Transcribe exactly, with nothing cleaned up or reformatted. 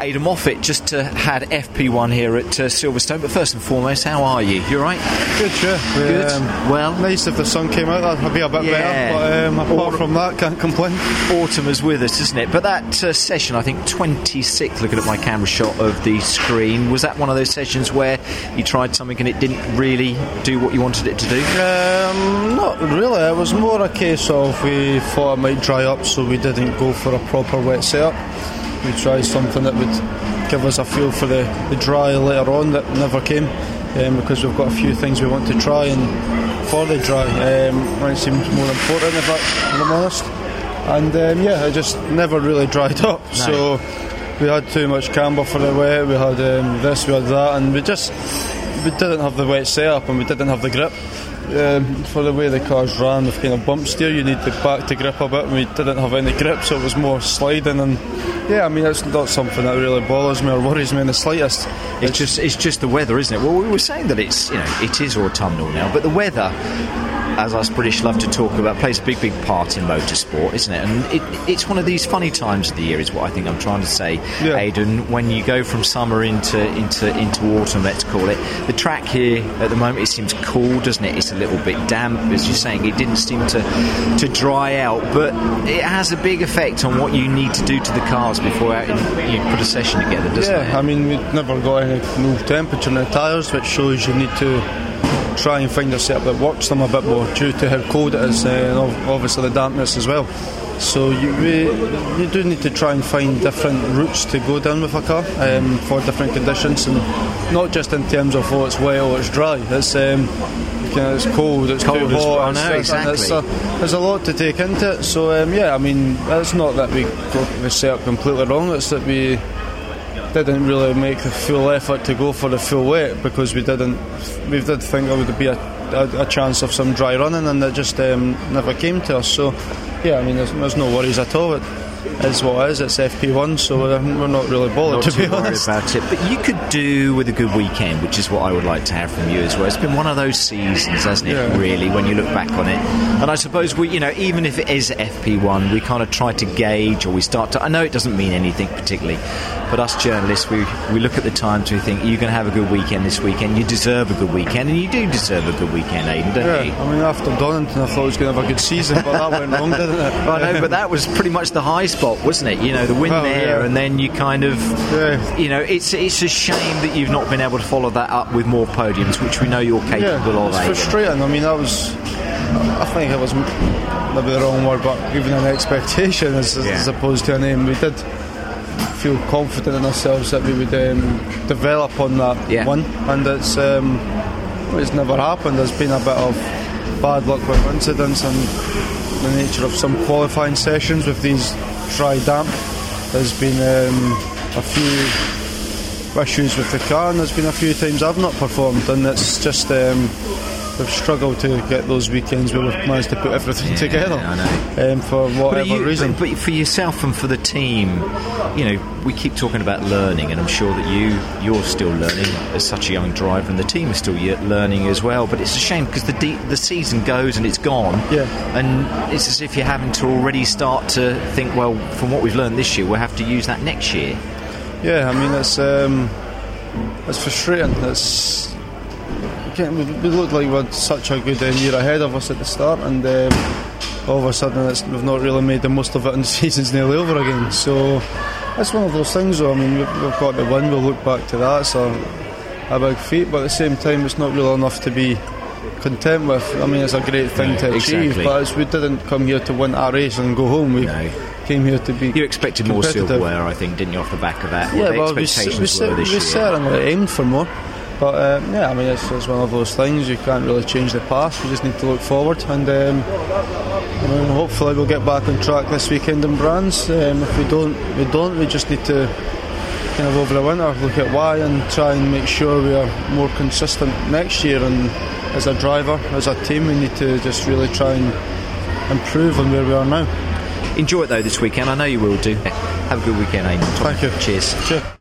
Adam Moffat, just uh, had F P one here at uh, Silverstone. But first and foremost, how are you? You all right? Good, sure. We, Good. Um, well, nice if the sun came out. That'd be a bit yeah. better. But um, apart Autumn. from that, can't complain. Autumn is with us, isn't it? But that uh, session, I think twenty-six. Looking at my camera shot of the screen, was that one of those sessions where you tried something and it didn't really do what you wanted it to do? Um, not really. It was more a case of we thought it might dry up, so we didn't go for a proper wet setup. We tried something that would give us a feel for the, the dry later on that never came, um, because we've got a few things we want to try and for the dry, um, it seems more important, if, I, if I'm honest. And um, yeah, it just never really dried up. Nice. So we had too much camber for the wet, we had um, this, we had that, and we just we didn't have the wet setup and we didn't have the grip. Um, for the way the cars ran with kind of bump steer, you need the back to grip a bit, and we didn't have any grip, so it was more sliding. And yeah, I mean, it's not something that really bothers me or worries me in the slightest. It's, it's just it's just the weather, isn't it? Well, we were saying that it's, you know, it is autumnal now, but the weather, as us British love to talk about, plays a big, big part in motorsport, isn't it? And it, it's one of these funny times of the year, is what I think I'm trying to say, yeah. Aidan. When you go from summer into into into autumn, let's call it, the track here at the moment, it seems cool, doesn't it? It's a little bit damp, as you're saying. It didn't seem to to dry out, but it has a big effect on what you need to do to the cars before you put a session together, doesn't yeah, it? Yeah, I mean, we've never got any no temperature in the tyres, which shows you need to try and find a setup that works them a bit more due to how cold it is, uh, and obviously the dampness as well. So you we, you do need to try and find different routes to go down with a car, um, for different conditions, and not just in terms of oh it's wet or it's dry. It's um, you know, it's cold, it's cold too hot. Well, exactly. It's a, there's a lot to take into it. So um, yeah, I mean, it's not that we got the setup completely wrong. It's that we didn't really make the full effort to go for the full wet, because we didn't we did think there would be a, a, a chance of some dry running, and it just um, never came to us. So yeah, I mean, there's, there's no worries at all. It is what it is. It's F P one, so we're, we're not really bothered, not to be honest about it. But you could do with a good weekend, which is what I would like to have from you as well. It's been one of those seasons, hasn't it, yeah. really, when you look back on it. And I suppose we, you know, even if it is F P one, we kind of try to gauge, or we start to, I know it doesn't mean anything particularly, but us journalists, we we look at the times, we think, you're going to have a good weekend this weekend, you deserve a good weekend, and you do deserve a good weekend, Aidan, don't yeah. you? I mean, after Donington, I thought I was going to have a good season, but that went wrong, didn't it? I know, but that was pretty much the high spot, wasn't it? You know, the win oh, there, yeah. and then you kind of, yeah. you know, it's it's a shame that you've not been able to follow that up with more podiums, which we know you're capable yeah, of. It's Aidan. frustrating. I mean, that was, I think it was maybe the wrong word, but even an expectation as, yeah. as opposed to a name. We did feel confident in ourselves that we would um, develop on that yeah. one, and it's um, it's never happened. There's been a bit of bad luck with incidents, and the nature of some qualifying sessions with these dry damp, there's been um, a few issues with the car, and there's been a few times I've not performed, and it's just um, we've struggled to get those weekends where we've managed to put everything yeah, together I know. Um, for whatever but you, reason but, but for yourself and for the team, you know, we keep talking about learning, and I'm sure that you you're still learning as such a young driver, and the team is still learning as well. But it's a shame, because the de- the season goes and it's gone, yeah. and it's as if you're having to already start to think, well, from what we've learned this year, we'll have to use that next year. Yeah, I mean, it's um, it's frustrating. It's We looked like we had such a good year ahead of us at the start, and um, all of a sudden it's, we've not really made the most of it, and the season's nearly over again. So it's one of those things, though. I mean, we've, we've got the win, we'll look back to that. It's a, a big feat, but at the same time, it's not really enough to be content with. I mean, it's a great thing no, to achieve, exactly. but it's, we didn't come here to win our race and go home. We no. came here to be. You expected more silverware, I think, didn't you, off the back of that? Yeah, well, the expectations we, we, were this we year. certainly aimed for more. But um, yeah, I mean, it's, it's one of those things. You can't really change the past. You just need to look forward, and um, I mean, hopefully we'll get back on track this weekend in Brands. Um, if we don't, we don't. We just need to kind of over the winter look at why, and try and make sure we are more consistent next year. And as a driver, as a team, we need to just really try and improve on where we are now. Enjoy it though this weekend. I know you will do. Have a good weekend, Aidan. Thank you. Cheers. Cheers.